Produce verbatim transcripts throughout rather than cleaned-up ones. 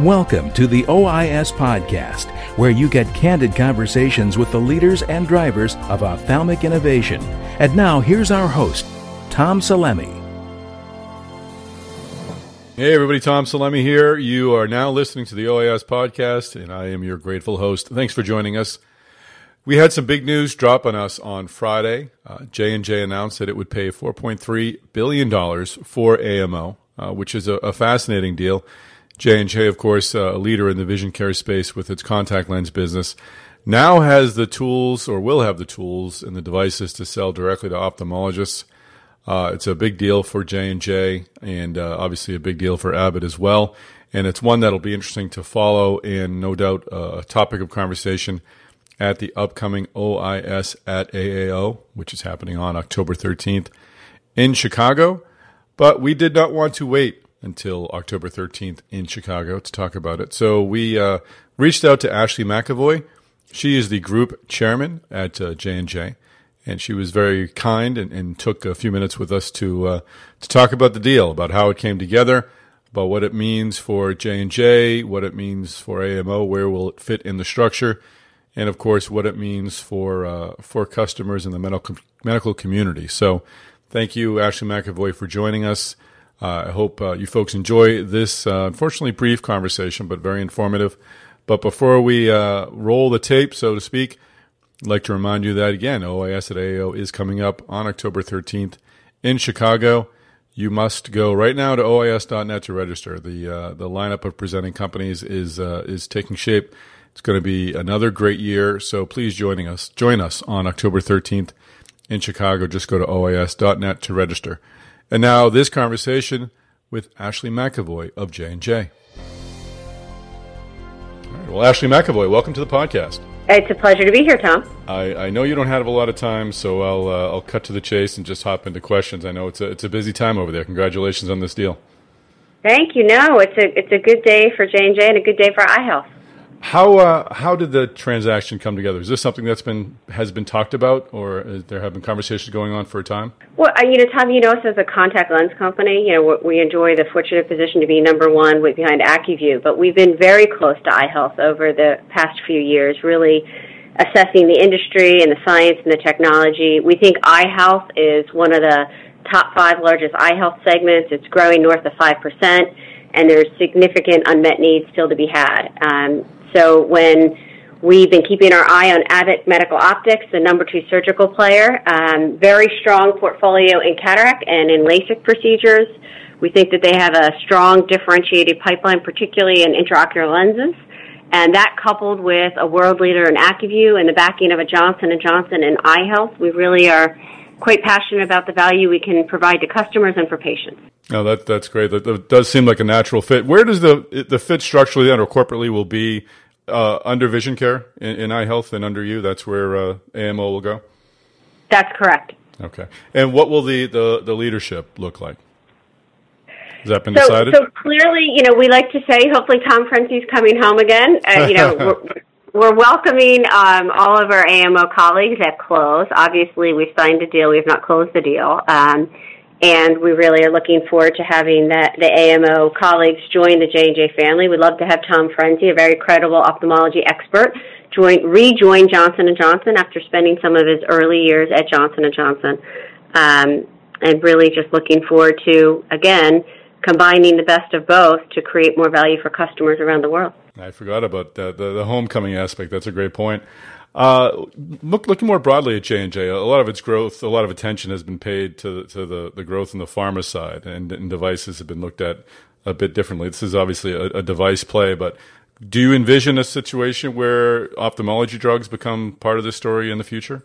Welcome to the O I S Podcast, where you get candid conversations with the leaders and drivers of ophthalmic innovation. And now, here's our host, Tom Salemi. Hey everybody, Tom Salemi here. You are now listening to the O I S Podcast, and I am your grateful host. Thanks for joining us. We had some big news drop on us on Friday. Uh, J and J announced that it would pay four point three billion dollars for A M O, uh, which is a, a fascinating deal. J and J, of course, uh, a leader in the vision care space with its contact lens business, now has the tools, or will have the tools and the devices to sell directly to ophthalmologists. Uh, it's a big deal for J and J, and uh, obviously a big deal for Abbott as well. And it's one that'll be interesting to follow, and no doubt uh, a topic of conversation at the upcoming O I S at A A O, which is happening on October thirteenth in Chicago. But we did not want to wait until October thirteenth in Chicago to talk about it. So we uh, reached out to Ashley McAvoy. She is the group chairman at uh, J and J. And she was very kind and, and took a few minutes with us to uh, to talk about the deal, about how it came together, about what it means for J and J, what it means for A M O, where will it fit in the structure, and, of course, what it means for uh, for customers in the medical medical community. So thank you, Ashley McAvoy, for joining us. Uh, I hope uh, you folks enjoy this, uh, unfortunately, brief conversation, but very informative. But before we uh, roll the tape, so to speak, I'd like to remind you that, again, O I S at A A O is coming up on October thirteenth in Chicago. You must go right now to O I S dot net to register. The uh, the lineup of presenting companies is uh, is taking shape. It's going to be another great year, so please joining us. Join us on October thirteenth in Chicago. Just go to O I S dot net to register. And now this conversation with Ashley McAvoy of J and J. All right, well, Ashley McAvoy, welcome to the podcast. It's a pleasure to be here, Tom. I, I know you don't have a lot of time, so I'll uh, I'll cut to the chase and just hop into questions. I know it's a it's a busy time over there. Congratulations on this deal. Thank you. No, it's a it's a good day for J and J and a good day for eye health. How uh, how did the transaction come together? Is this something that's been has been talked about, or is there have been conversations going on for a time? Well, you know, Tom, you know us as a contact lens company. You know, we enjoy the fortunate position to be number one with, behind Acuvue, but we've been very close to eye health over the past few years, really assessing the industry and the science and the technology. We think eye health is one of the top five largest eye health segments. It's growing north of five percent, and there's significant unmet needs still to be had. Um, So when we've been keeping our eye on Abbott Medical Optics, the number two surgical player, um, very strong portfolio in cataract and in LASIK procedures. We think that they have a strong differentiated pipeline, particularly in intraocular lenses. And that, coupled with a world leader in Acuvue and the backing of a Johnson and Johnson in eye health, we really are quite passionate about the value we can provide to customers and for patients. No, that that's great. That, that does seem like a natural fit. Where does the the fit structurally and or corporately will be uh, under vision care in, in eye health and under you? That's where uh, A M O will go? That's correct. Okay. And what will the, the, the leadership look like? Has that been so, decided? So clearly, you know, we like to say, hopefully Tom Frenzy's coming home again. Uh, you know, we're, We're welcoming um, all of our A M O colleagues at close. Obviously, we've signed a deal. We have not closed the deal. Um, and we really are looking forward to having that, the A M O colleagues join the J and J family. We'd love to have Tom Frenzy, a very credible ophthalmology expert, join, rejoin Johnson and Johnson after spending some of his early years at Johnson and Johnson. Um, and really just looking forward to, again, combining the best of both to create more value for customers around the world. I forgot about the, the, the homecoming aspect. That's a great point. Uh, look, looking more broadly at J and J, a lot of its growth, a lot of attention has been paid to, to the, the growth in the pharma side, and, and devices have been looked at a bit differently. This is obviously a, a device play, but do you envision a situation where ophthalmology drugs become part of the story in the future?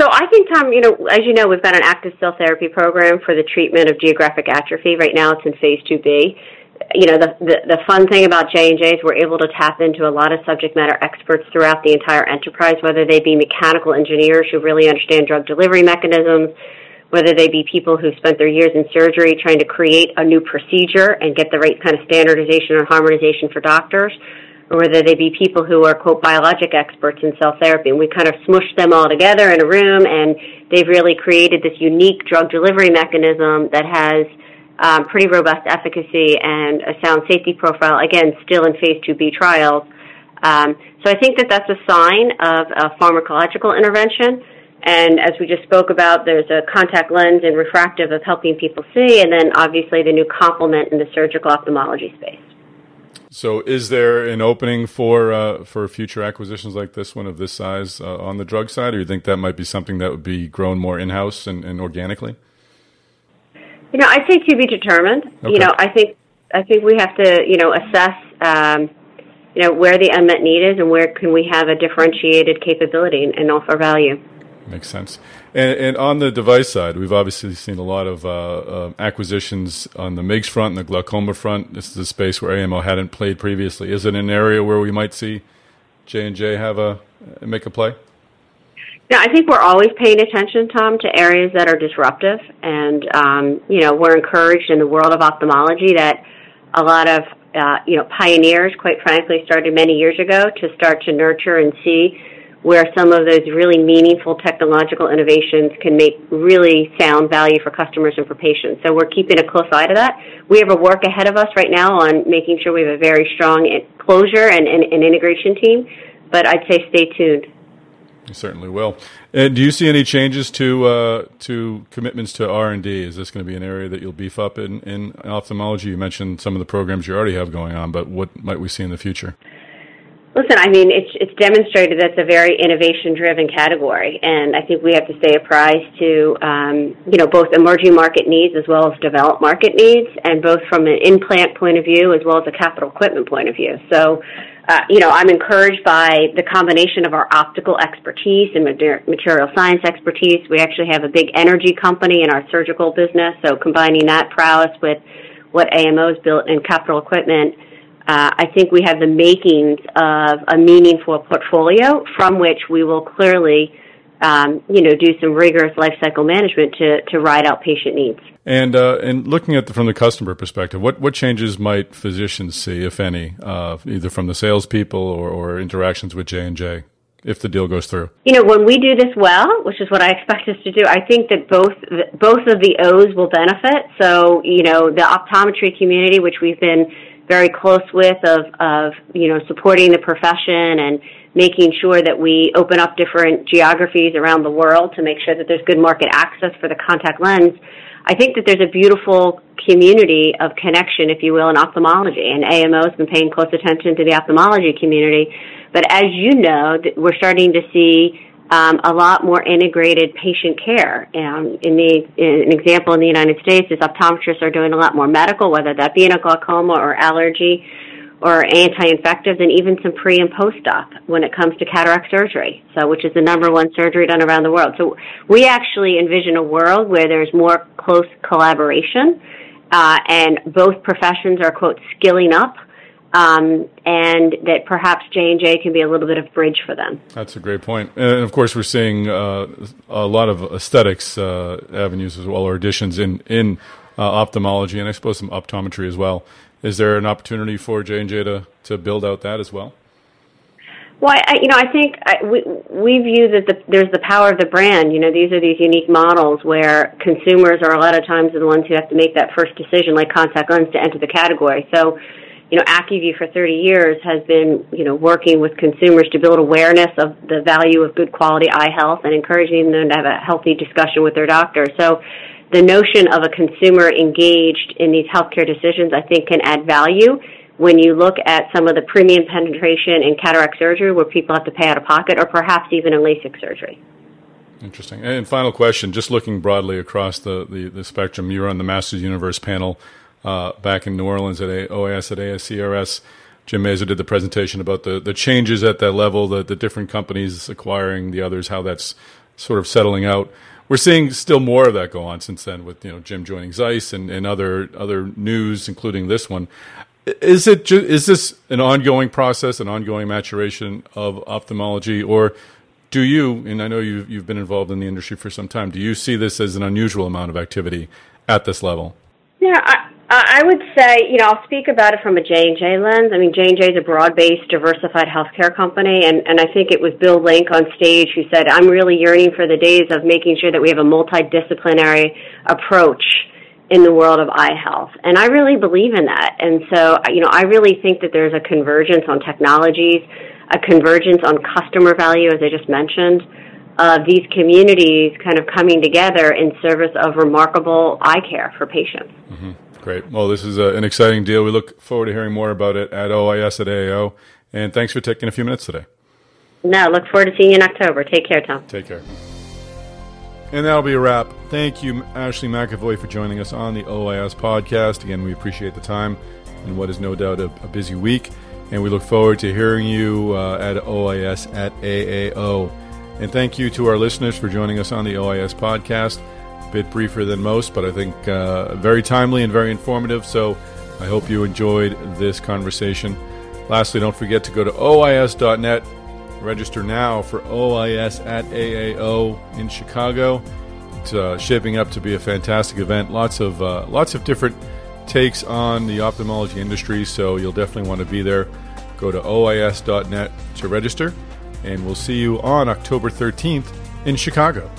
So I think, Tom, you know, as you know, we've got an active cell therapy program for the treatment of geographic atrophy. Right now it's in phase two B. You know, the, the, the fun thing about J and J is we're able to tap into a lot of subject matter experts throughout the entire enterprise, whether they be mechanical engineers who really understand drug delivery mechanisms, whether they be people who've spent their years in surgery trying to create a new procedure and get the right kind of standardization or harmonization for doctors, or whether they be people who are, quote, biologic experts in cell therapy. And we kind of smush them all together in a room, and they've really created this unique drug delivery mechanism that has um, pretty robust efficacy and a sound safety profile, again, still in phase two B trials. Um, so I think that that's a sign of a pharmacological intervention. And as we just spoke about, there's a contact lens and refractive of helping people see, and then obviously the new complement in the surgical ophthalmology space. So is there an opening for uh, for future acquisitions like this one of this size uh, on the drug side, or you think that might be something that would be grown more in-house and, and organically? You know, I'd say to be determined. Okay. You know, I think I think we have to, you know, assess, um, you know, where the unmet need is and where can we have a differentiated capability and offer value. Makes sense. And, and on the device side, we've obviously seen a lot of uh, uh, acquisitions on the MIGS front and the glaucoma front. This is a space where A M O hadn't played previously. Is it an area where we might see J and J have a make a play? Yeah, I think we're always paying attention, Tom, to areas that are disruptive. And, um, you know, we're encouraged in the world of ophthalmology that a lot of, uh, you know, pioneers, quite frankly, started many years ago to start to nurture and see where some of those really meaningful technological innovations can make really sound value for customers and for patients. So we're keeping a close eye to that. We have a work ahead of us right now on making sure we have a very strong closure and, and, and integration team, but I'd say stay tuned. You certainly will. And do you see any changes to uh, to commitments to R and D? Is this going to be an area that you'll beef up in, in ophthalmology? You mentioned some of the programs you already have going on, but what might we see in the future? Listen, I mean, it's it's demonstrated that it's a very innovation-driven category, and I think we have to stay apprised to, um, you know, both emerging market needs as well as developed market needs, and both from an implant point of view as well as a capital equipment point of view. So, uh, you know, I'm encouraged by the combination of our optical expertise and material science expertise. We actually have a big energy company in our surgical business, so combining that prowess with what A M O's built in capital equipment, Uh, I think we have the makings of a meaningful portfolio from which we will clearly, um, you know, do some rigorous life cycle management to, to ride out patient needs. And uh, and looking at the, from the customer perspective, what, what changes might physicians see, if any, uh, either from the salespeople or, or interactions with J and J, if the deal goes through? You know, when we do this well, which is what I expect us to do, I think that both both of the O's will benefit. So, you know, the optometry community, which we've been very close with of, of, you know, supporting the profession and making sure that we open up different geographies around the world to make sure that there's good market access for the contact lens. I think that there's a beautiful community of connection, if you will, in ophthalmology, and A M O has been paying close attention to the ophthalmology community. But as you know, we're starting to see um, a lot more integrated patient care. Um, in the in an example in the United States is optometrists are doing a lot more medical, whether that be in a glaucoma or allergy or anti-infectives, and even some pre and post-op when it comes to cataract surgery, so which is the number one surgery done around the world. So we actually envision a world where there's more close collaboration, uh, and both professions are, quote, skilling up, Um, and that perhaps J and J can be a little bit of bridge for them. That's a great point. And, of course, we're seeing uh, a lot of aesthetics uh, avenues as well, or additions in, in uh, ophthalmology, and I suppose some optometry as well. Is there an opportunity for J and J to, to build out that as well? Well, I, you know, I think I, we, we view that the, there's the power of the brand. You know, these are these unique models where consumers are a lot of times the ones who have to make that first decision, like contact lens, to enter the category. So, you know, Acuvue for thirty years has been, you know, working with consumers to build awareness of the value of good quality eye health and encouraging them to have a healthy discussion with their doctor. So the notion of a consumer engaged in these healthcare decisions, I think, can add value when you look at some of the premium penetration in cataract surgery where people have to pay out of pocket, or perhaps even in LASIK surgery. Interesting. And final question, just looking broadly across the, the, the spectrum, you were on the Masters Universe panel Uh, back in New Orleans at O I S at A S C R S. Jim Mazur did the presentation about the, the changes at that level, the, the different companies acquiring the others, how that's sort of settling out. We're seeing still more of that go on since then with, you know, Jim joining Zeiss and, and other other news, including this one. Is it ju- is this an ongoing process, an ongoing maturation of ophthalmology, or do you, and I know you've, you've been involved in the industry for some time, do you see this as an unusual amount of activity at this level? Yeah, I- I would say, you know, I'll speak about it from a J and J lens. I mean, J and J is a broad-based, diversified healthcare company, and, and I think it was Bill Link on stage who said, I'm really yearning for the days of making sure that we have a multidisciplinary approach in the world of eye health. And I really believe in that. And so, you know, I really think that there's a convergence on technologies, a convergence on customer value, as I just mentioned, of these communities kind of coming together in service of remarkable eye care for patients. Mm-hmm. Great. Well, this is a, an exciting deal. We look forward to hearing more about it at O I S, at A A O. And thanks for taking a few minutes today. No, look forward to seeing you in October. Take care, Tom. Take care. And that'll be a wrap. Thank you, Ashley McAvoy, for joining us on the O I S podcast. Again, we appreciate the time in what is no doubt a, a busy week. And we look forward to hearing you uh, at O I S, at A A O. And thank you to our listeners for joining us on the O I S podcast. A bit briefer than most, but I think uh, very timely and very informative. So I hope you enjoyed this conversation. Lastly, don't forget to go to O I S dot net. Register now for O I S at A A O in Chicago. It's uh, shaping up to be a fantastic event. Lots of uh, lots of different takes on the ophthalmology industry, so you'll definitely want to be there. Go to O I S dot net to register, and we'll see you on October thirteenth in Chicago.